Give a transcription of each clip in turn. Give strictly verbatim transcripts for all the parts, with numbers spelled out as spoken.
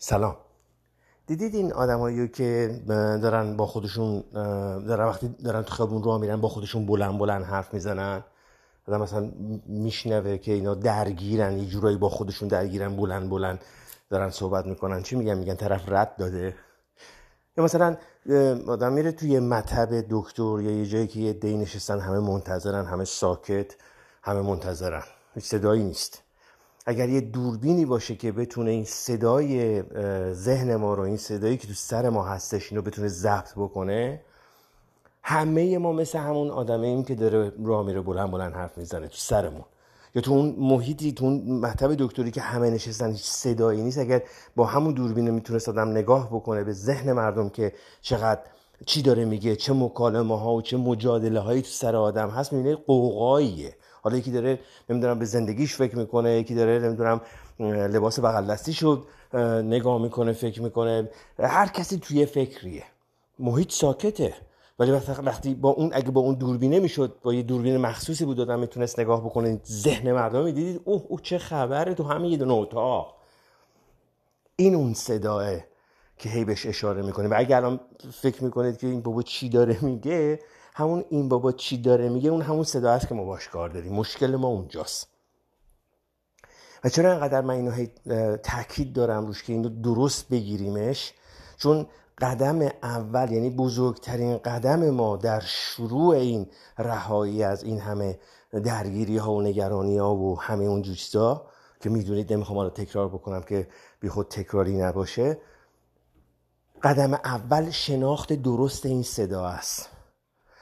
سلام. دیدید این آدمایی که دارن با خودشون دارن وقتی دارن تو خیابون راه میرن با خودشون بلند بلند حرف میزنن، آدم مثلا میشنوه که اینا درگیرن، یه جورایی با خودشون درگیرن، بلند بلند دارن صحبت میکنن. چی میگن؟ میگن طرف رد داده. یا مثلا آدم میره توی مطب دکتر یا یه جایی که یه عده‌ای نشستن، همه منتظرن، همه ساکت، همه منتظرن، هیچ صدایی نیست. اگر یه دوربینی باشه که بتونه این صدای ذهن ما رو، این صدایی که تو سر ما هستش، اینو بتونه ضبط بکنه، همه ما مثل همون آدمیم که داره راه میره بلند بلند حرف میزنه تو سرمون، یا تو اون محیطی، تو اون مطب دکتری که همه نشستن هیچ صدایی نیست. اگر با همون دوربین میتونست آدم نگاه بکنه به ذهن مردم که چقدر چی داره میگه، چه مکالمه ها و چه مجادله هایی تو سر آدم هست، میبینه قوقاییه. حالا یکی داره نمیدونم به زندگیش فکر میکنه، یکی داره نمیدونم لباس بغل دستیشو نگاه میکنه، فکر میکنه، هر کسی توی فکریه، محیط ساکته. ولی وقتی با اون اگه با اون دوربینه میشد، با یه دوربین مخصوصی بود آدم میتونست نگاه بکنه ذهن مردم، میدیدید اوه اوه چه خبره تو همین یه دونه اتاق. این اون صداه که هی بهش اشاره میکنه. و اگه الان فکر میکنید که این بابا چی داره میگه، همون این بابا چی داره میگه اون همون صدا است که ما باش کار داریم. مشکل ما اونجاست. و چرا اینقدر من اینو هی تاکید دارم روش که اینو درست بگیریمش؟ چون قدم اول، یعنی بزرگترین قدم ما در شروع این رهایی از این همه درگیری ها و نگرانی ها و همه اون جور چیزا که میدونید، نمیخوام الان تکرار بکنم که بیخود تکراری نباشه، قدم اول شناخت درست این صدا است.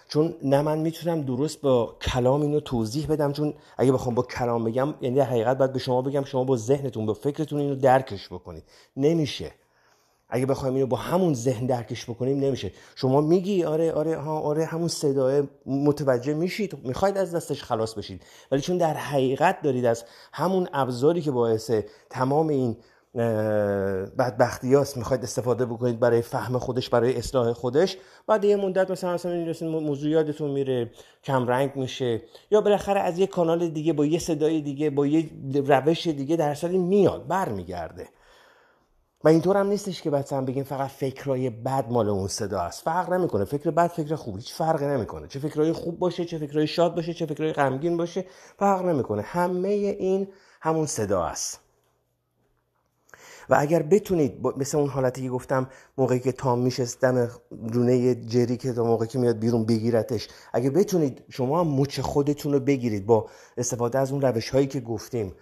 چون نه من میتونم درست با کلام اینو توضیح بدم، چون اگه بخوام با کلام بگم یعنی در حقیقت باید به شما بگم شما با ذهنتون، با فکرتون اینو درکش بکنید، نمیشه. اگه بخوایم اینو با همون ذهن درکش بکنیم نمیشه. شما میگی آره آره ها آره همون صداه، متوجه میشید، میخواید از دستش خلاص بشید، ولی چون در حقیقت دارید از همون ابزاری که باعث تمام این بدبختیاست میخواید استفاده بکنید برای فهم خودش، برای اصلاح خودش، بعد یه مدت مثلا اصلا این موضوع یادتون میره، کم رنگ میشه، یا بالاخره از یه کانال دیگه با یه صدای دیگه با یه روش دیگه در اصل میاد برمیگرده. و اینطور هم نیستش که بعد هم بگیم فقط فکرای بد مال اون صدا است. فرق نمیکنه، فکر بد فکر خوب هیچ فرقی نمیکنه، چه فکرای خوب باشه، چه فکرای شاد باشه، چه فکرای غمگین باشه، فرق نمیکنه، همه این همون صدا است. و اگر بتونید مثل اون حالتی که گفتم موقعی که تام میشستم رونه جری که تا موقعی که میاد بیرون بگیرتش، اگه بتونید شما هم مچ خودتون رو بگیرید با استفاده از اون روش هایی که گفتیم،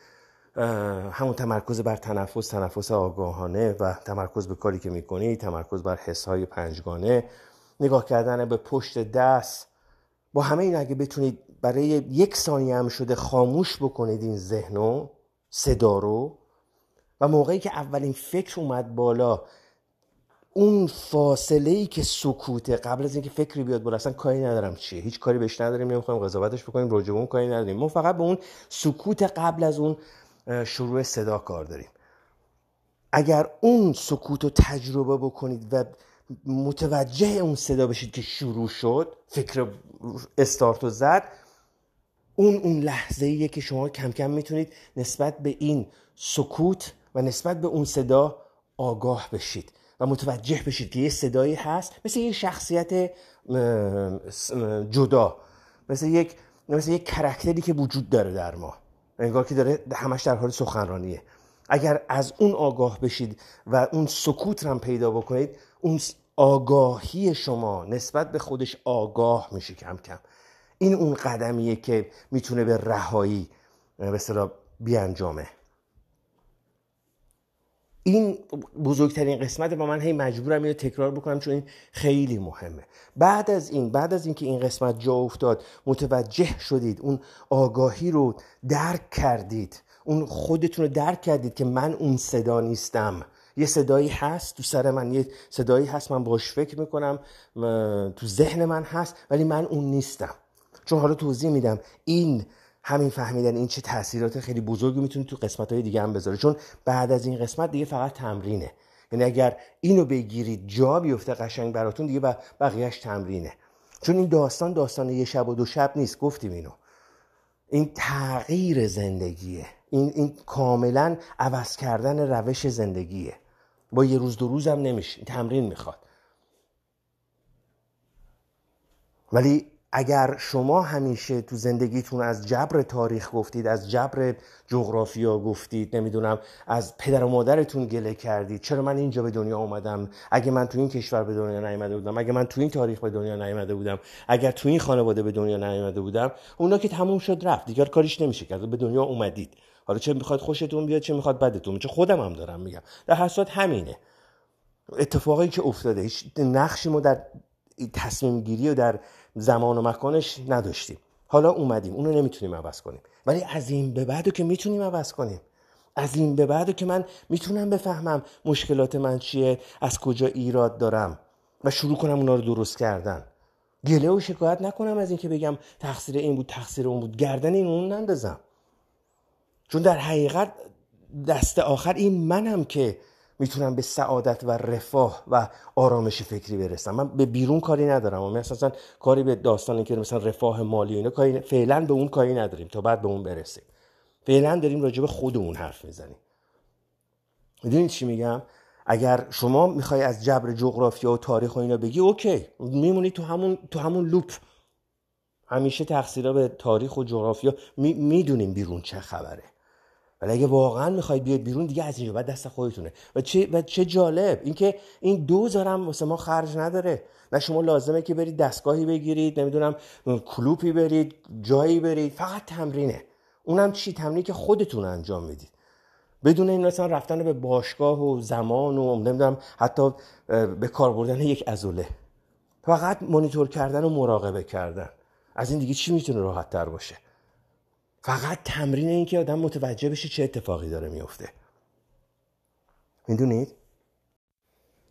همون تمرکز بر تنفس، تنفس آگاهانه و تمرکز به کاری که میکنی، تمرکز بر حس های پنجگانه، نگاه کردن به پشت دست، با همه این اگه بتونید برای یک ثانیه هم شده خاموش بکنید این ذهن و صدا رو، و موقعی که اولین فکر اومد بالا اون فاصله‌ای که سکوته قبل از اینکه فکری بیاد بالا، اصلا کاری ندارم چیه، هیچ کاری بهش نداریم، نمیخوایم قضاوتش بکنیم، راجع به اون کاری نداریم، ما فقط به اون سکوت قبل از اون شروع صدا کار داریم. اگر اون سکوت رو تجربه بکنید و متوجه اون صدا بشید که شروع شد، فکر استارت رو زد، اون اون لحظه‌ایه که شما کم کم میتونید نسبت به این سکوت و نسبت به اون صدا آگاه بشید و متوجه بشید که یه صدایی هست، مثل یه شخصیت جدا، مثل یک مثل یک کاراکتری که وجود داره در ما، انگار که داره همش در حال سخنرانیه. اگر از اون آگاه بشید و اون سکوت رو هم پیدا بکنید، اون آگاهی شما نسبت به خودش آگاه میشه کم کم. این اون قدمیه که میتونه به رهایی به اصطلاح بیانجامه. این بزرگترین قسمت با من هی مجبورم اینو تکرار بکنم چون این خیلی مهمه. بعد از این بعد از این که این قسمت جا افتاد، متوجه شدید، اون آگاهی رو درک کردید، اون خودتون رو درک کردید که من اون صدا نیستم، یه صدایی هست تو سر من، یه صدایی هست من باش فکر میکنم، تو ذهن من هست، ولی من اون نیستم. چون حالا توضیح میدم این همین فهمیدن این چه تأثیرات خیلی بزرگی میتونه تو قسمت‌های دیگه هم بذاره. چون بعد از این قسمت دیگه فقط تمرینه، یعنی اگر اینو بگیرید جا بیفته قشنگ براتون، دیگه بقیهش تمرینه. چون این داستان داستان یه شب و دو شب نیست، گفتیم اینو، این تغییر زندگیه، این این کاملا عوض کردن روش زندگیه. با یه روز دو روز هم نمیشه، تمرین میخواد. ولی اگر شما همیشه تو زندگیتون از جبر تاریخ گفتید، از جبر جغرافیا گفتید، نمیدونم از پدر و مادرتون گله کردید، چرا من اینجا به دنیا اومدم، اگه من تو این کشور به دنیا نیامده بودم، اگه من تو این تاریخ به دنیا نیامده بودم، اگر تو این خانواده به دنیا نیامده بودم، اونا که تموم شد رفت، دیگه کاریش نمیشه کرد. به دنیا اومدید، حالا چه میخواد خوشتون بیاد، چه میخواد بدتون، چه خودم هم دارم میگم. در حسرت همینه اتفاقی که افتاده، هیچ نقشی ما در تصمیم گیری و در زمان و مکانش نداشتیم. حالا اومدیم، اونو نمیتونیم عوض کنیم، ولی از این به بعدو که میتونیم عوض کنیم. از این به بعدو که من میتونم بفهمم مشکلات من چیه، از کجا ایراد دارم و شروع کنم اونا رو درست کردن. گله و شکایت نکنم از این که بگم تقصیر این بود، تقصیر اون بود، گردن این اون نندازم، چون در حقیقت دست آخر این منم که میتونم به سعادت و رفاه و آرامش فکری برسم. من به بیرون کاری ندارم، من اصلا کاری به داستان این که مثلا رفاه مالی و اینا کاری، فعلا به اون کاری نداریم تا بعد به اون برسیم. فعلا داریم راجع به خودمون حرف میزنیم. میدونید چی میگم؟ اگر شما میخوای از جبر جغرافیا و تاریخ و اینا بگی، اوکی، میمونی تو همون تو همون لوپ. همیشه تقصیرها به تاریخ و جغرافیا، می، میدونیم بیرون چه خبره. ولی اگه واقعا میخواید بیاد بیرون، دیگه از اینجا بعد دست خودتونه. و چه و چه جالب اینکه این دوزار هم واسه ما خرج نداره. نه شما لازمه که برید دستگاهی بگیرید، نمیدونم کلوپی برید، جایی برید، فقط تمرینه. اونم چی؟ تمرینی که خودتون انجام میدید، بدون این مثلا رفتن به باشگاه و زمان و نمیدونم حتی به کار بردن یک عضله، فقط مانیتور کردن و مراقبه کردن. از این دیگه چی میتونه راحت تر باشه؟ فقط تمرین این که آدم متوجه بشه چه اتفاقی داره میفته. میدونید؟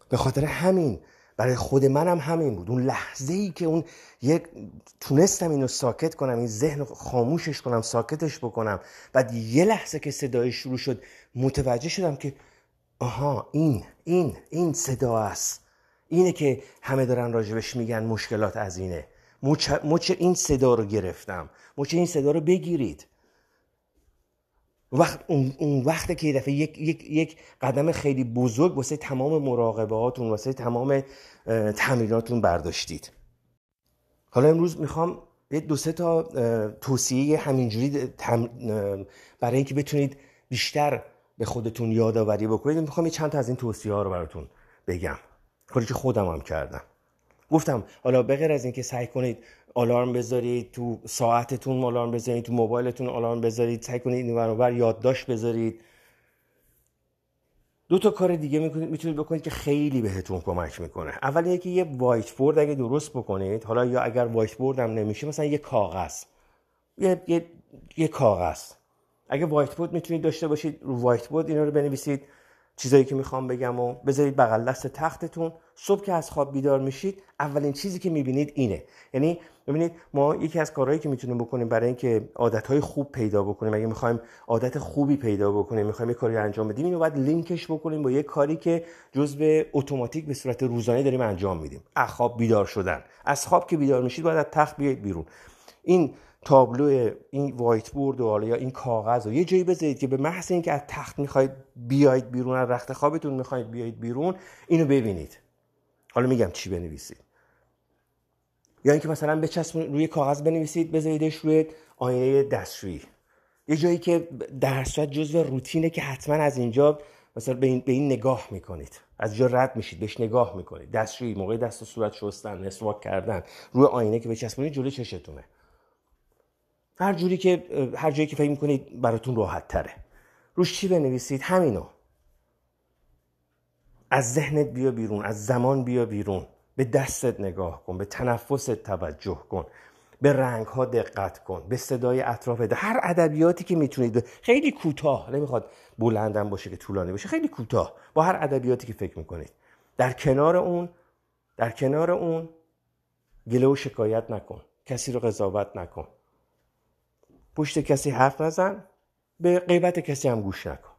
به خاطر همین برای خود منم همین بود. اون لحظه‌ای که اون یک تونستم اینو ساکت کنم، این ذهن خاموشش کنم، ساکتش بکنم، بعد یه لحظه که صدای شروع شد متوجه شدم که آها این این این صدا است. اینه که همه دارن راجبش میگن مشکلات از اینه. مچ این صدا رو گرفتم، مچ این صدا رو بگیرید. وقت اون, اون وقته که یه دفعه یک, یک, یک قدم خیلی بزرگ واسه تمام مراقبهاتون، واسه تمام تمریناتون برداشتید. حالا امروز میخوام یه دو سه تا توصیه همینجوری تم... برای اینکه بتونید بیشتر به خودتون یادآوری بکنید، میخوام یه چند تا از این توصیه ها رو براتون بگم، کاری که خودم هم کردم. گفتم حالا بغیر از اینکه سعی کنید آلارم بذارید، تو ساعتتون آلارم بذارید، تو موبایلتون آلارم بذارید، سعی کنید اینور اونور یادداشت بذارید، دو تا کار دیگه میتونید بکنید که خیلی بهتون کمک میکنه. اول اینکه یه وایت بورد اگه درست بکنید، حالا یا اگر وایت بورد هم نمیشه مثلا یه کاغذ، یه یه, یه کاغذ اگه وایت بورد میتونید داشته باشید، رو وایت بورد اینا رو بنویسید، چیزایی که میخوام بگم و بذارید بغل دست تختتون. صبح که از خواب بیدار میشید، اولین چیزی که میبینید اینه. یعنی ببینید، ما یکی از کارهایی که میتونیم بکنیم برای اینکه عادتهای خوب پیدا بکنیم، اگه میخوایم عادت خوبی پیدا بکنیم، میخوایم یه کاری انجام بدیم، اینو باید لینکش بکنیم با یه کاری که جزء اتوماتیک به صورت روزانه داریم انجام میدیم. از خواب بیدار شدن، از خواب که بیدار میشید باید از تخت بیاید بیرون. این تابلو، این وایت بورد و حالا یا این کاغذ رو یه جایی بذارید که به محض اینکه از تخت میخواید بیاید بیرون، از رخت خوابتون میخواید بیاید بیرون، اینو ببینید. حالا میگم چی بنویسید. یا اینکه مثلا بچسبونید روی کاغذ بنویسید، بذاریدش روی آینه دستشویی، یه جایی که در صورت جزء روتینه که حتما از اینجا مثلا به این به این نگاه میکنید، از جا رد میشید بهش نگاه میکنید. دستشویی، موقع دست و صورت شستن، مسواک کردن، روی آینه که بچسبونید جلوی چشتونه. هر جوری که هر جایی که فکر می‌کنید براتون راحت تره. روش چی بنویسید؟ همینو. از ذهنت بیا بیرون، از زمان بیا بیرون. به دستت نگاه کن، به تنفست توجه کن، به رنگ‌ها دقت کن، به صدای اطرافت. هر ادبیاتی که می‌تونید، خیلی کوتاه، نمی‌خواد بلندم باشه که طولانی باشه، خیلی کوتاه، با هر ادبیاتی که فکر می‌کنید. در کنار اون، در کنار اون گله و شکایت نکن. کسی رو قضاوت نکن. پشت کسی حرف نزن، به غیبت کسی هم گوش نکن.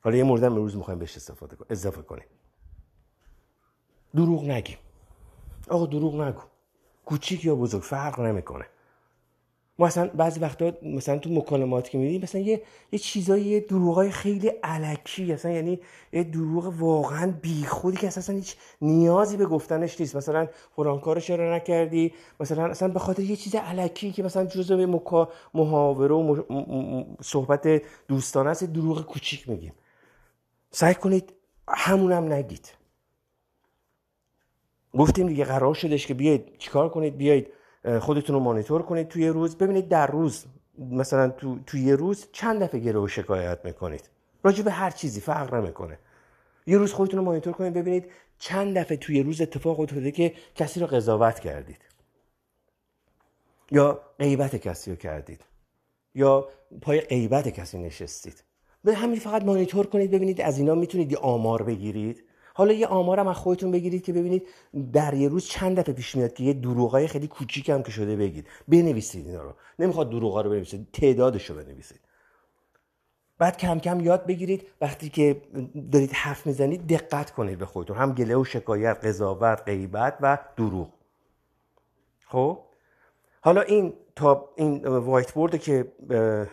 حالا یه موردم امروز میخوایم بهش استفاده کنیم، اضافه کنیم. دروغ نگیم. آقا دروغ نگو. کوچیک یا بزرگ فرق نمیکنه. ما مثلا بعضی وقتا مثلا تو مکالمات که می‌بینیم مثلا یه یه چیزای دروغای خیلی الکی، مثلا یعنی یه دروغ واقعا بیخودی که اساسا هیچ نیازی به گفتنش نیست. مثلا فلان کارو چرا نکردی، مثلا اصلا به خاطر یه چیز الکی که مثلا جزء مکا محاوره و م... م... صحبت دوستانه است، دروغ کوچیک میگیم. سعی کنید همونم نگید. گفتیم دیگه قرار شدش که بیاید چیکار کنید، بیاید خودتون رو مانیتور کنید توی روز، ببینید در روز مثلا تو توی یه روز چند دفعه گله و شکایت میکنید راجع به هر چیزی، فرق نمیکنه. یه روز خودتون رو مانیتور کنید ببینید چند دفعه توی روز اتفاق افتاده که کسی رو قضاوت کردید یا غیبت کسی رو کردید یا پای غیبت کسی نشستید. به همین فقط مانیتور کنید ببینید از اینا میتونید یه آمار بگیرید. حالا یه آمار هم از خودتون بگیرید که ببینید در یه روز چند دفعه پیش میاد که یه دروغای خیلی کوچیک هم که شده بگید. بنویسید اینا رو. نمیخواد دروغا رو بنویسید، تعدادش رو بنویسید. بعد کم کم یاد بگیرید وقتی که دارید حرف میزنید دقت کنید به خودتون، هم گله و شکایت، قضاوت، غیبت و دروغ. خب حالا این تا این وایت بورد که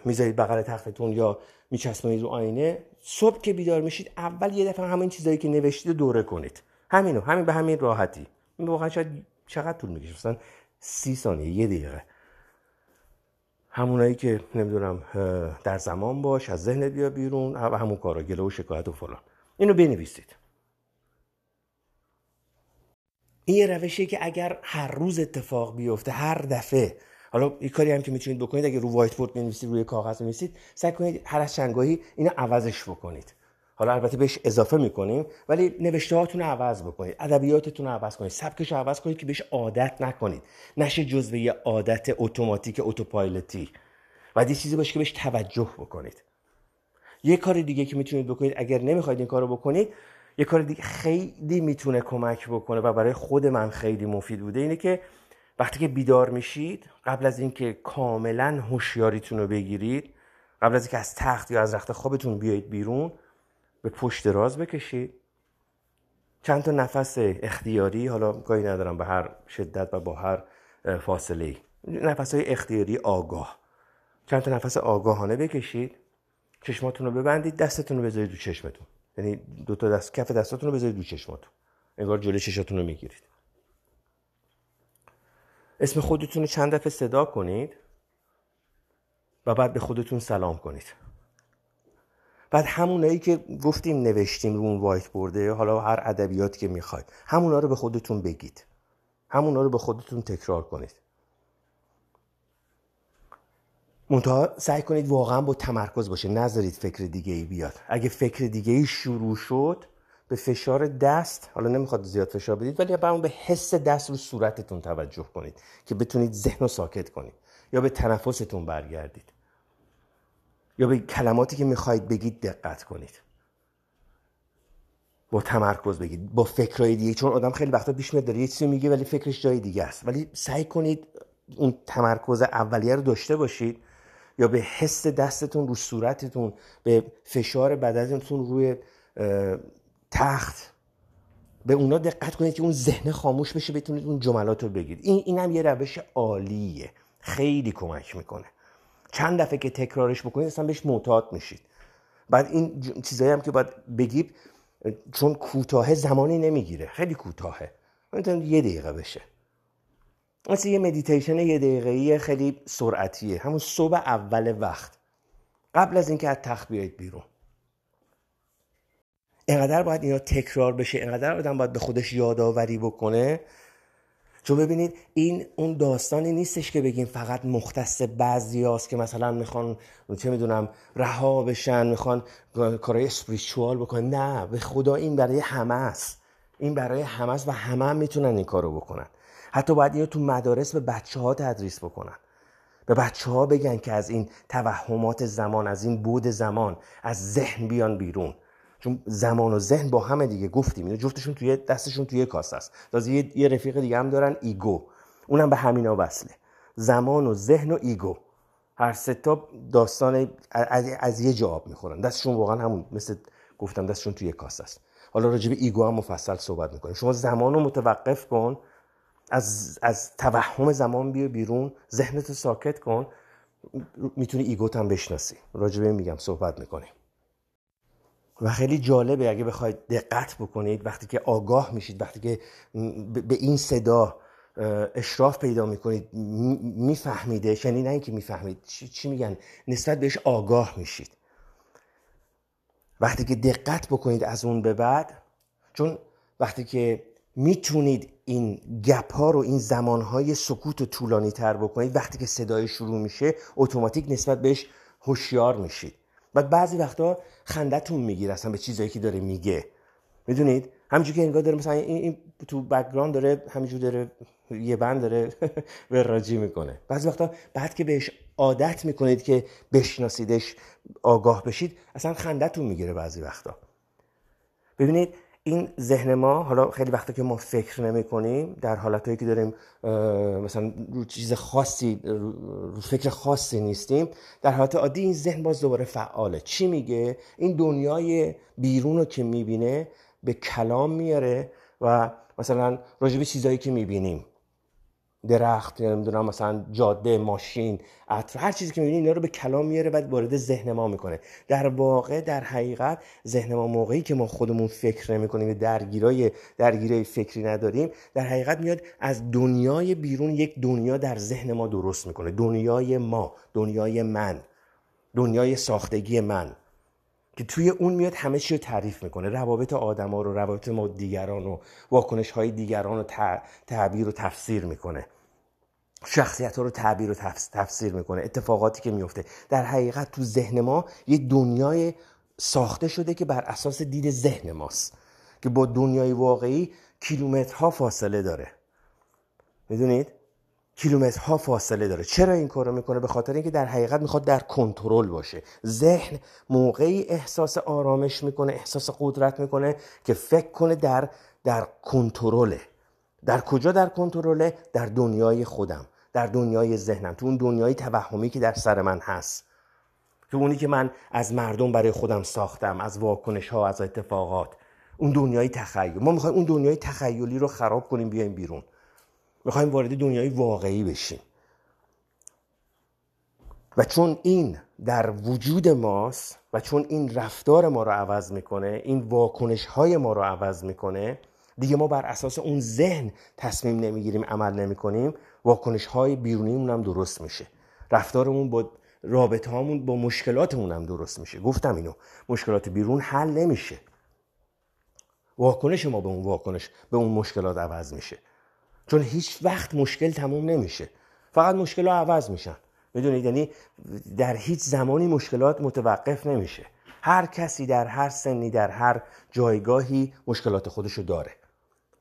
میذارید بغل تختتون یا میچسبونید رو آینه، صبح که بیدار میشید اول یه دفعه همین چیزایی که نوشتید دوره کنید. همینو همین به همین راحتی. این واقعا شاید چقدر طول میکشه، مثلا سی ثانیه، یه دقیقه. همونایی که نمیدونم در زمان باش، از ذهن بیا بیرون، همون کارا گله و شکایت و فلان. اینو بنویسید. این یه روشیه که اگر هر روز اتفاق بیفته، هر دفعه، حالا یه کاری هم که میتونید بکنید اگه رو وایت بورد می‌نویسید، روی کاغذ می‌نویسید، سعی کنید هر از چندگاهی اینو عوضش بکنید. حالا البته بهش اضافه می‌کنیم، ولی نوشته‌هاتون رو عوض بکنید، ادبیاتتون رو عوض کنید، سبکش رو عوض کنید که بهش عادت نکنید، نشه جزو یه عادت اتوماتیک اتوپایلوتی. بعد یه چیزی باشه که بهش توجه بکنید. یه کار دیگه که میتونید بکنید اگر نمی‌خواید این کارو بکنید، یه کار دیگه خیلی میتونه کمک بکنه و برای خود من خیلی مفید بوده اینه که وقتی که بیدار میشید قبل از اینکه کاملا هوشیاریتون رو بگیرید، قبل از اینکه از تخت یا از رخت خوابتون بیایید بیرون، به پشت دراز بکشید، چند تا نفس اختیاری، حالا گاهی ندارم به هر شدت و با هر فاصله، نفس‌های اختیاری آگاه، چند تا نفس آگاهانه بکشید، چشماتون رو ببندید، دستتون رو بذارید رو چشمتون، یعنی دو تا دست کف دستاتون رو بذارید رو چشماتون، انگار جلوی چشاتون رو میگیرید. اسم خودتون رو چند دفعه صدا کنید و بعد به خودتون سلام کنید. بعد همونایی که گفتیم نوشتیم رو اون وایت بورده، حالا هر ادبیاتی که میخواید، همونا رو به خودتون بگید، همونا رو به خودتون تکرار کنید. منتها سعی کنید واقعا با تمرکز باشه، نذارید فکر دیگه ای بیاد. اگه فکر دیگه ای شروع شد، به فشار دست، حالا نمیخواد زیاد فشار بدید، ولی برام به حس دست رو صورتتون توجه کنید که بتونید ذهن رو ساکت کنید، یا به تنفستون برگردید، یا به کلماتی که میخواید بگید دقت کنید. با تمرکز بگید، با فکرهای دیگه، چون آدم خیلی وقتا پیش میاد داره یه چیزی میگه ولی فکرش جای دیگه است. ولی سعی کنید اون تمرکز اولیه رو داشته باشید، یا به حس دستتون رو صورتتون، به فشار بدنتون روی تخت، به اونا دقت کنید که اون ذهن خاموش بشه، بتونید اون جملات رو بگید. این اینم یه روش عالیه، خیلی کمک میکنه. چند دفعه که تکرارش بکنید اصلا بهش معتاد میشید. بعد این چیزایی هم که باید بگید، چون کوتاه زمانی نمیگیره، خیلی کوتاهه، مثلا یه دقیقه بشه، مثل یه مدیتیشن یه دقیقه‌ای خیلی سرعتیه، همون صبح اول وقت قبل از اینکه از تخت بیاید بیرون. اینقدر باید اینا تکرار بشه، اینقدر آدم باید به خودش یادآوری بکنه. چون ببینید این اون داستانی نیستش که بگیم فقط مختص بعضیاست که مثلا میخوان چه میدونم رها بشن، میخوان کارهای اسپریچوال بکنن. نه، به خدا این برای همه است، این برای همه است و همه هم میتونن این کارو بکنن. حتی باید اینو تو مدارس به بچه‌ها تدریس بکنن، به بچه‌ها بگن که از این توهمات زمان، از این بود زمان، از ذهن بیان بیرون. چون زمان و ذهن با همه دیگه، گفتیم اینا جفتشون توی دستشون توی کاسه است. تازه یه،, یه رفیق دیگه هم دارن، ایگو، اونم به همینا وصله. زمان و ذهن و ایگو هر سه تا داستان از،, از یه جا آب میخورن، دستشون واقعا همون، مثل گفتم دستشون توی کاسه است. حالا راجع به ایگو هم مفصل صحبت میکنیم. شما زمانو متوقف کن، از از توهم زمان بیا بیرون، ذهنتو ساکت کن، میتونی ایگوت هم بشناسی. راجبه میگم صحبت میکنیم و خیلی جالبه اگه بخواید دقت بکنید، وقتی که آگاه میشید، وقتی که به این صدا اشراف پیدا میکنید، میفهمیدش. یعنی نه اینکه میفهمید، چی میگن، نسبت بهش آگاه میشید. وقتی که دقت بکنید از اون به بعد، چون وقتی که میتونید این گپ ها رو، این زمان های سکوت رو طولانی تر بکنید، وقتی که صدای شروع میشه اتوماتیک نسبت بهش هوشیار میشید. بعد بعضی وقتا خندتون میگیره اصلا به چیزایی که داره میگه، میدونید، همینجوری که انگار داره مثلا این, این تو بک‌گراند داره همینجوری داره یه بند داره و راجی میکنه. بعضی وقتا بعد که بهش عادت میکنید که بشناسیدش، آگاه بشید، اصلا خندتون میگیره بعضی وقتا. ببینید این ذهن ما، حالا خیلی وقتا که ما فکر نمی کنیم، در حالتایی که داریم مثلا رو چیز خاصی، رو فکر خاصی نیستیم، در حالت عادی این ذهن باز دوباره فعاله. چی میگه؟ این دنیای بیرون رو که میبینه به کلام میاره و مثلا راجع به چیزایی که میبینیم، درخت، نمیدونم مثلا جاده، ماشین، عطر، هر چیزی که میبینیم اینا رو به کلام میاره، بعد وارد ذهن ما میکنه. در واقع، در حقیقت، ذهن ما موقعی که ما خودمون فکر نمیکنیم و درگیرای درگیری فکری نداریم، در حقیقت میاد از دنیای بیرون یک دنیا در ذهن ما درست میکنه. دنیای ما، دنیای من، دنیای ساختگی من، که توی اون میاد همه چی رو تعریف میکنه، روابط آدما رو، روابط ما دیگران رو، واکنش های دیگران رو تعبیر و تفسیر میکنه، شخصیت ها رو تعبیر و تفسیر میکنه، اتفاقاتی که میفته. در حقیقت تو ذهن ما یه دنیای ساخته شده که بر اساس دید ذهن ماست، که با دنیای واقعی کیلومترها فاصله داره. میدونید؟ کیلومترها فاصله داره. چرا این کارو میکنه؟ به خاطر اینکه در حقیقت میخواد در کنترل باشه. ذهن موقعی احساس آرامش میکنه، احساس قدرت میکنه که فکر کنه در در کنترله. در کجا در کنترله؟ در دنیای خودم، در دنیای ذهنم، تو اون دنیای توهمی که در سر من هست، تو اونی که من از مردم برای خودم ساختم، از واکنش ها، از اتفاقات، اون دنیای تخیل. ما میخوایم اون دنیای تخیلی رو خراب کنیم، بیایم بیرون. میخوایم وارد دنیای واقعی بشیم. و چون این در وجود ماست و چون این رفتار ما رو عوض میکنه، این واکنش های ما رو عوض میکنه، دیگه ما بر اساس اون ذهن تصمیم نمیگیریم، عمل نمیکنیم، واکنش های بیرونیمون هم درست میشه، رفتارمون با رابطه هامون با مشکلاتمون هم درست میشه. گفتم اینو، مشکلات بیرون حل نمیشه، واکنش ما به اون واکنش به اون مشکلات عوض میشه، چون هیچ وقت مشکل تموم نمیشه، فقط مشکل‌ها عوض میشن. میدونید؟ یعنی در هیچ زمانی مشکلات متوقف نمیشه. هر کسی در هر سنی، در هر جایگاهی مشکلات خودشو داره.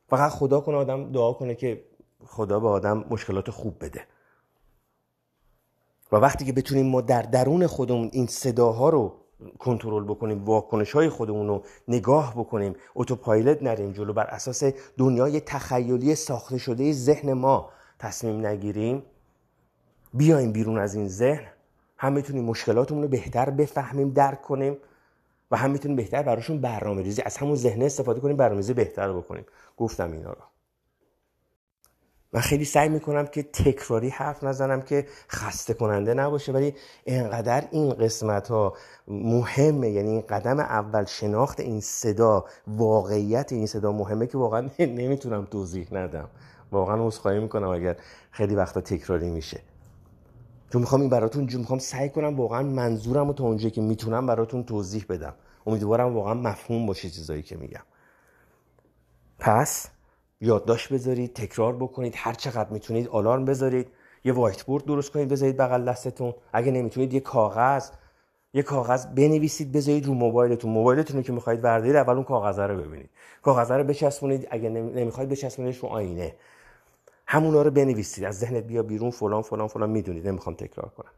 فقط خدا کنه آدم دعا کنه که خدا به آدم مشکلات خوب بده. و وقتی که بتونیم ما در درون خودمون این صداها رو کنترل بکنیم، واکنش‌های خودمون رو نگاه بکنیم، اتوپایلوت نریم جلو، بر اساس دنیای تخیلی ساخته شده ذهن ما تصمیم نگیریم، بیایم بیرون از این ذهن، هم میتونیم مشکلاتمون رو بهتر بفهمیم، درک کنیم و هم میتونیم بهتر براشون برنامه‌ریزی، از همون ذهن استفاده کنیم، برنامه‌ریزی بهتر بکنیم. گفتم اینا رو. من خیلی سعی میکنم که تکراری حرف نزنم که خسته کننده نباشه، ولی اینقدر این قسمت ها مهمه، یعنی این قدم اول، شناخت این صدا، واقعیت این صدا مهمه، که واقعا نمیتونم توضیح ندم. واقعا عذرخواهی میکنم اگر خیلی وقتا تکراری میشه، چون میخوام این براتون جو میخوام سعی کنم واقعا منظورم رو تا اونجایی که میتونم براتون توضیح بدم. امیدوارم واقعا مفهوم باشه چیزایی که میگم. پس یادداشت بذارید، تکرار بکنید، هر چقدر میتونید آلارم بذارید، یه وایت بورد درست کنید بذارید بغل دستتون، اگه نمیتونید یه کاغذ یه کاغذ بنویسید بذارید رو موبایلتون، موبایلتون رو که میخواید بردارید اول اون کاغذ رو ببینید، کاغذ رو بچسبونید، اگه نمیخواید بچسبونید رو آینه، همونا رو بنویسید، از ذهنت بیا بیرون، فلان فلان فلان، میدونید، نمیخوام تکرار کنم.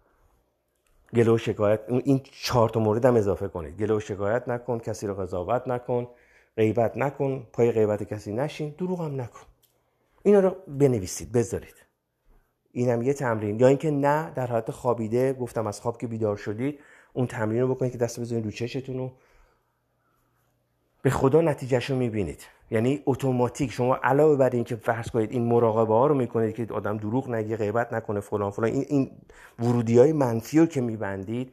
گله و شکایت، این چهار تا موردم اضافه کنید. گله و شکایت نکن، کسی رو قضاوت نکن، غیبت نکن، پای غیبت کسی نشین، دروغ هم نکن. اینا رو بنویسید، بذارید. اینم یه تمرین. یا اینکه نه، در حالت خوابیده، گفتم از خواب که بیدار شدید، اون تمرین رو بکنید که دست بزنید رو چشتون به خدا نتیجهش رو میبینید. یعنی اتوماتیک شما علاوه بر این که فرض کنید این مراقبه ها رو میکنید که آدم دروغ نگه، غیبت نکنه، فلان فلان، این این ورودی های منفی رو که میبندید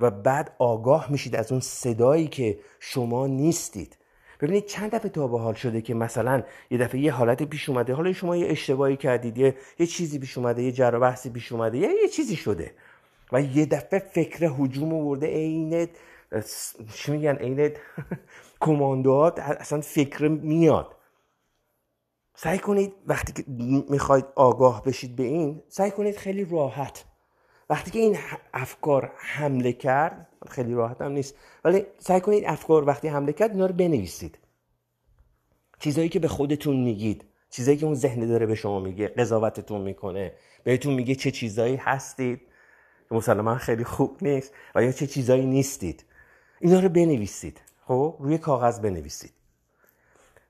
و بعد آگاه میشید از اون صدایی که شما نیستید. ببینید چند دفعه تا به حال شده که مثلا یه دفعه یه حالت پیش اومده، حالا شما یه اشتباهی کردید، یه, یه چیزی پیش اومده، یه جر و بحثی پیش اومده، یه, یه چیزی شده و یه دفعه فکر هجوم آورده، عین چی میگن، عین کماندوات، اصلا فکر میاد. سعی کنید وقتی که میخواید آگاه بشید به این، سعی کنید خیلی راحت، وقتی که این افکار حمله کرد، خیلی راحت هم نیست، ولی سعی کنید افکار وقتی حمله کرد اینا رو بنویسید. چیزایی که به خودتون میگید، چیزایی که اون ذهن داره به شما میگه، قضاوتتون میکنه، بهتون میگه چه چیزایی هستید که مسلماً خیلی خوب نیست و یا چه چیزایی نیستید. اینا رو بنویسید، خب روی کاغذ بنویسید.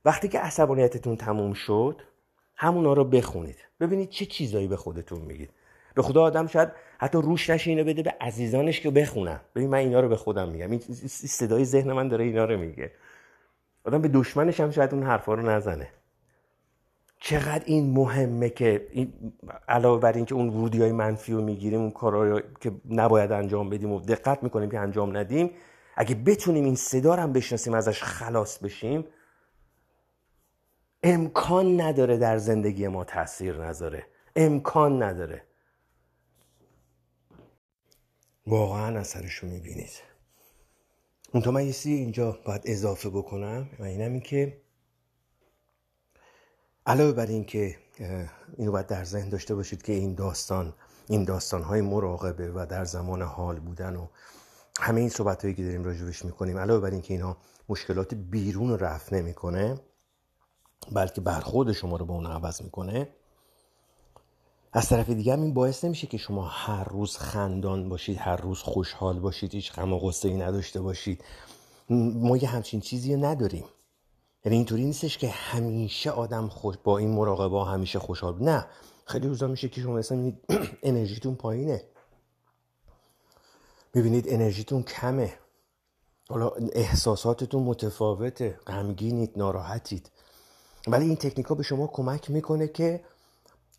وقتی که عصبانیتتون تموم شد، همونا رو بخونید، ببینید چه چیزایی به خودتون میگید. به خدا آدم شاید حتی روش نشه اینو بده به عزیزانش که بخونن، ببین من اینا رو به خودم میگم، این صدای ذهن من داره اینا رو میگه. آدم به دشمنش هم شاید اون حرفا رو نزنه. چقدر این مهمه که این علاوه بر این که اون ورودیای منفی رو میگیریم، اون کارا که نباید انجام بدیم و دقت میکنیم که انجام ندیم، اگه بتونیم این صدا رو هم بشناسیم، ازش خلاص بشیم، امکان نداره در زندگی ما تاثیر نذاره، امکان نداره. واقعا اثرش رو میبینید. اون تا من یه چیزی اینجا باید اضافه بکنم و اینم این که علاوه بر این که اینو باید در ذهن داشته باشید که این داستان، این داستان‌های مراقبه و در زمان حال بودن و همه این صحبت‌هایی که داریم راجعش می‌کنیم، علاوه بر این که اینها مشکلات بیرون رو رفع نمی‌کنه بلکه برخورد شما رو با اون عوض می‌کنه، از طرف دیگه هم این باعث نمیشه که شما هر روز خندان باشید، هر روز خوشحال باشید، هیچ غم و غصه‌ای نداشته باشید. ما یه همچین چیزی رو نداریم. یعنی اینطوری نیستش که همیشه آدم خوش با این مراقبه همیشه خوشحال، نه، خیلی روزا میشه که شما مثلا میبینید انرژیتون پایینه، میبینید انرژیتون کمه، حالا احساساتتون متفاوته، غمگینید، ناراحتید، ولی این تکنیکا به شما کمک میکنه که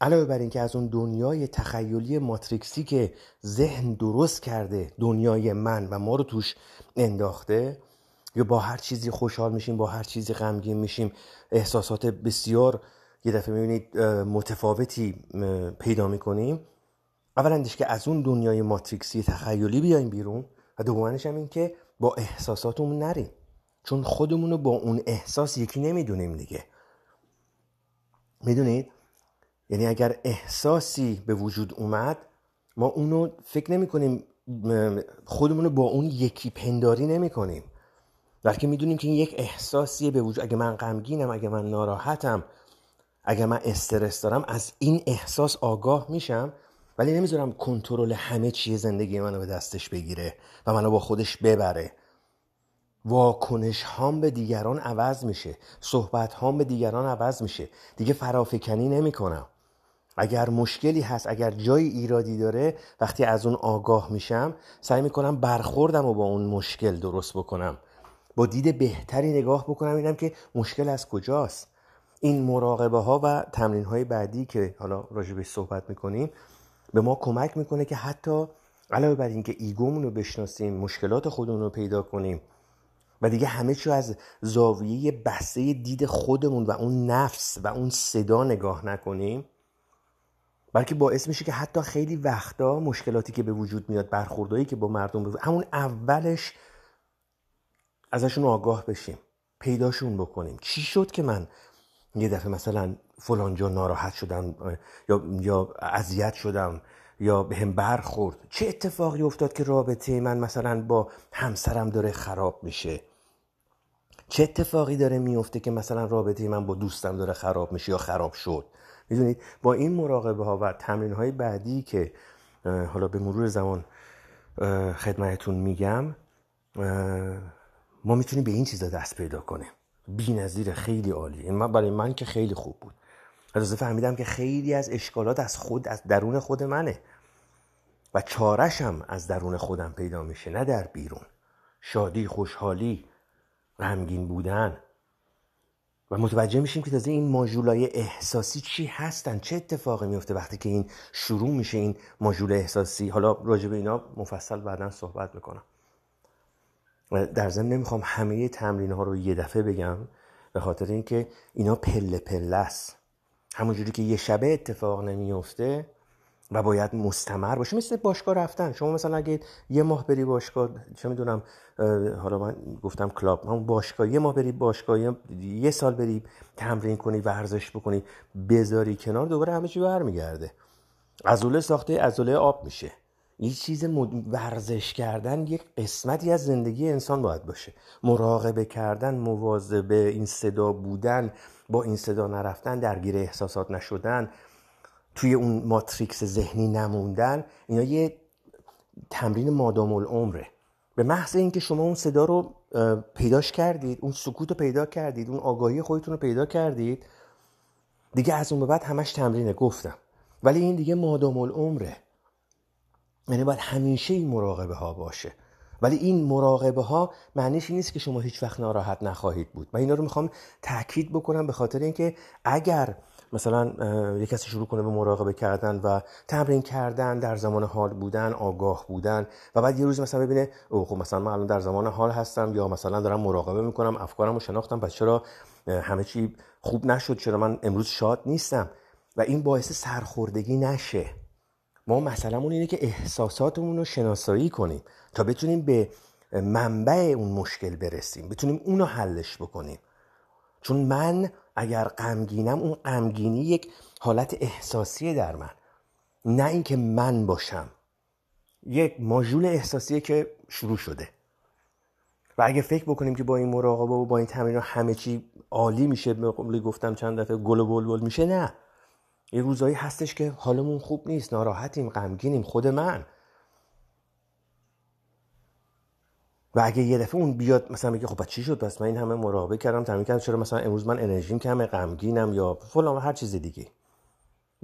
علاوه بر این که از اون دنیای تخیلی ماتریکسی که ذهن درست کرده، دنیای من و ما رو توش انداخته، یا با هر چیزی خوشحال میشیم، با هر چیزی غمگین میشیم، احساسات بسیار یه دفعه میبینید متفاوتی پیدا میکنیم، اولا اینش که از اون دنیای ماتریکسی تخیلی بیایم بیرون و دومش هم این که با احساساتمون نریم، چون خودمون رو با اون احساس یکی نمیدونیم دیگه. میدونید؟ یعنی اگر احساسی به وجود اومد، ما اونو فکر نمی کنیم، خودمون رو با اون یکی پنداری نمی کنیم، بلکه میدونیم که این یک احساسیه به وجود. اگه من غمگینم، اگه من ناراحتم، اگه من استرس دارم، از این احساس آگاه میشم، ولی نمیذارم کنترل همه چیه زندگی منو به دستش بگیره و منو با خودش ببره. واکنش هام به دیگران عوض میشه، صحبت هام به دیگران عوض میشه، دیگه فرافکنی نمی کنم. اگر مشکلی هست، اگر جای ایرادی داره، وقتی از اون آگاه میشم، سعی میکنم برخوردم و با اون مشکل درست بکنم، با دید بهتری نگاه بکنم، اینم که مشکل از کجاست. این مراقبه ها و تمرین های بعدی که حالا راجع بهش صحبت میکنیم به ما کمک میکنه که حتی علاوه بر اینکه ایگومون رو بشناسیم، مشکلات خودمون رو پیدا کنیم و دیگه همه چیو از زاویه بسته دید خودمون و اون نفس و اون صدا نگاه نکنیم، بلکه باعث میشه که حتی خیلی وقتا مشکلاتی که به وجود میاد، برخوردایی که با مردم بزن، همون اولش ازشون آگاه بشیم، پیداشون بکنیم. چی شد که من یه دفعه مثلا فلان جا ناراحت شدم یا یا اذیت شدم یا به هم برخورد؟ چه اتفاقی افتاد که رابطه من مثلا با همسرم داره خراب میشه؟ چه اتفاقی داره میفته که مثلا رابطه من با دوستم داره خراب میشه یا خراب شد؟ میدونید با این مراقبه ها و تمرین های بعدی که حالا به مرور زمان خدمتتون میگم، ما میتونیم به این چیزا دست پیدا کنیم. بی‌نظیر، خیلی عالی. من برای من که خیلی خوب بود. تازه فهمیدم که خیلی از اشکالات از خود، از درون خود منه و چاره‌شم از درون خودم پیدا میشه، نه در بیرون. شادی، خوشحالی، غمگین بودن. و متوجه میشیم که تازه این ماژولای احساسی چی هستن، چه اتفاقی میفته وقتی که این شروع میشه، این ماژول احساسی. حالا راجع به اینا مفصل بعداً صحبت میکنم. در ضمن نمیخوام همه تمرین ها رو یه دفعه بگم، به خاطر اینکه اینا پله پله است. همونجوری که یه شبه اتفاق نمیفته و باید مستمر باشه، مثل باشگاه رفتن. شما مثلا اگه یه ماه بری باشگاه، چه میدونم، حالا من گفتم کلاب، همون باشگاه یه ماه بری باشگاه، یه سال بری تمرین کنی، ورزش بکنی، بذاری کنار، دوباره همه چی برمیگرده. عضله ساخته عضله آب میشه. یه چیز مد... ورزش کردن یک قسمتی از زندگی انسان باید باشه. مراقبه کردن، مواظبه، این صدا بودن، با این صدا نرفتن، درگیر احساسات نشدن، توی اون ماتریکس ذهنی نموندن، اینا یه تمرین مادام العمره. به محض اینکه شما اون صدا رو پیداش کردید، اون سکوت رو پیدا کردید، اون آگاهی خودتون رو پیدا کردید، دیگه از اون به بعد همش تمرینه، گفتم. ولی این دیگه مادام العمره، یعنی باید همیشه این مراقبه ها باشه. ولی این مراقبه ها معنیش این نیست که شما هیچ وقت ناراحت نخواهید بود. من اینا رو میخوام تاکید بکنم، به خاطر اینکه اگر مثلا یک کسی شروع کنه به مراقبه کردن و تمرین کردن، در زمان حال بودن، آگاه بودن، و بعد یه روز مثلا ببینه اوه خب مثلا من الان در زمان حال هستم، یا مثلا دارم مراقبه میکنم، افکارم رو شناختم، پس چرا همه چی خوب نشد، چرا من امروز شاد نیستم، و این باعث سرخوردگی نشه. ما مسئله‌مون اینه که احساساتمون رو شناسایی کنیم تا بتونیم به منبع اون مشکل برسیم، بتونیم اون رو حلش بکنیم. چون من اگر غمگینم، اون غمگینی یک حالت احساسیه در من، نه اینکه من باشم. یک ماژول احساسیه که شروع شده. و اگه فکر بکنیم که با این مراقبه و با این تمرین همه چی عالی میشه، مثل گفتم چند دفعه گل و بلبل میشه، نه. یه روزایی هستش که حالمون خوب نیست، ناراحتیم، غمگینیم، خود من. و اگه یه دفعه اون بیاد مثلا بگه خب بعد چی شد، پس من این همه مراقبه کردم، تمرین کردم، چرا مثلا امروز من انرژیم کمه، غمگینم، یا فلان هر چیز دیگه،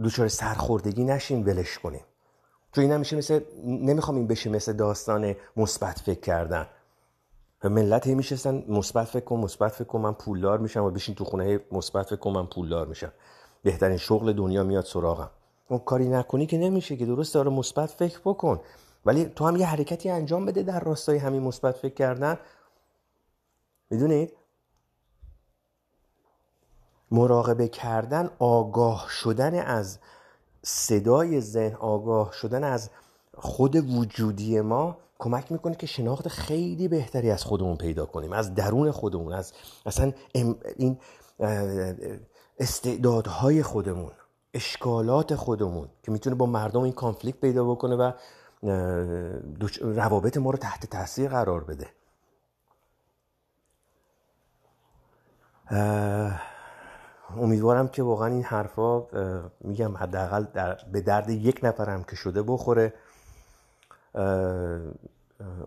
دوچار سرخوردگی نشیم، ولش کنیم. چون این نمیشه، مثل نمیخوام این بشه مثل داستان مثبت فکر کردن. ملت هی میشستن مثبت فکر کن، مثبت فکر کن من پولدار میشم، و بشین تو خونه مثبت فکر کن من پولدار میشم، بهترین شغل دنیا میاد سراغم. اون کاری نکنی که نمیشه که. درسته، آره مثبت فکر بکن، ولی تو هم یه حرکتی انجام بده در راستای همین مثبت فکر کردن. میدونید مراقبه کردن، آگاه شدن از صدای ذهن، آگاه شدن از خود وجودی ما، کمک میکنه که شناخت خیلی بهتری از خودمون پیدا کنیم، از درون خودمون، از اصلا ام این استعدادهای خودمون، اشکالات خودمون، که میتونه با مردم این کانفلیکت پیدا بکنه و روابط ما رو تحت تاثیر قرار بده. امیدوارم که واقعا این حرفا، میگم حداقل در به درد یک نفرم که شده بخوره.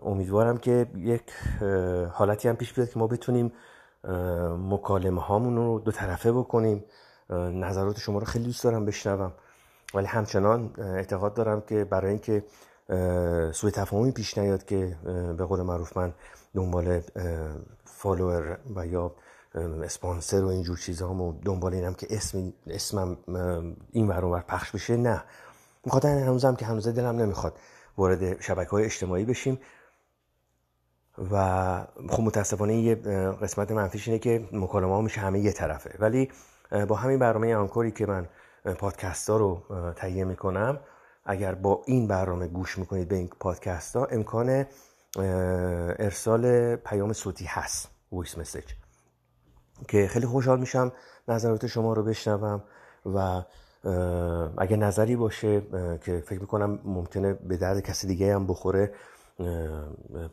امیدوارم که یک حالتی هم پیش بیاد که ما بتونیم مکالمه هامون رو دو طرفه بکنیم. نظرات شما رو خیلی دوست دارم بشنوم، ولی همچنان اعتقاد دارم که برای اینکه سوء تفاهمی پیش نیاد، که به قول معروف من دنبال فالوور و یا اسپانسر و اینجور چیزهامو دنبال اینم که اسم اسمم این ور اون ور پخش بشه، نه. میخواد هنوزم که هنوز دلم نمیخواد وارد شبکه‌های اجتماعی بشیم. و خب متاسفانه یه قسمت منفیش اینه که مکالمه ها میشه همه یه طرفه. ولی با همین برنامه آنکوری که من پادکست ها رو تهیه میکنم، اگر با این برنامه گوش میکنید به این پادکست ها، امکان ارسال پیام صوتی هست، وایس مسیج، که خیلی خوشحال میشم نظرات شما رو بشنوم. و اگر نظری باشه که فکر میکنم ممکنه به درد کسی دیگه هم بخوره،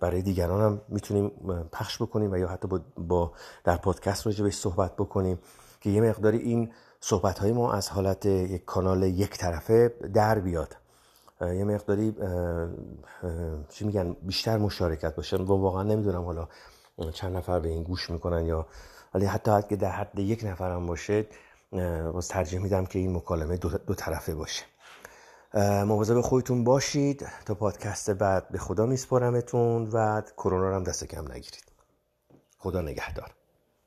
برای دیگران هم میتونیم پخش بکنیم، و یا حتی با, با در پادکست راجع بهش صحبت بکنیم، که یه مقداری این صحبت‌های ما از حالت یک کانال یک طرفه در بیاد، یه مقداری اه، اه، چی میگن بیشتر مشارکت باشه. واقعا نمیدونم حالا چند نفر به این گوش میکنن، یا ولی حتی اگه در حد یک نفر هم باشه، باز ترجیح میدم که این مکالمه دو, دو طرفه باشه. مواظب خودتون باشید تا پادکست بعد. به خدا میسپارمتون و کرونا رو هم دست کم نگیرید. خدا نگهدار.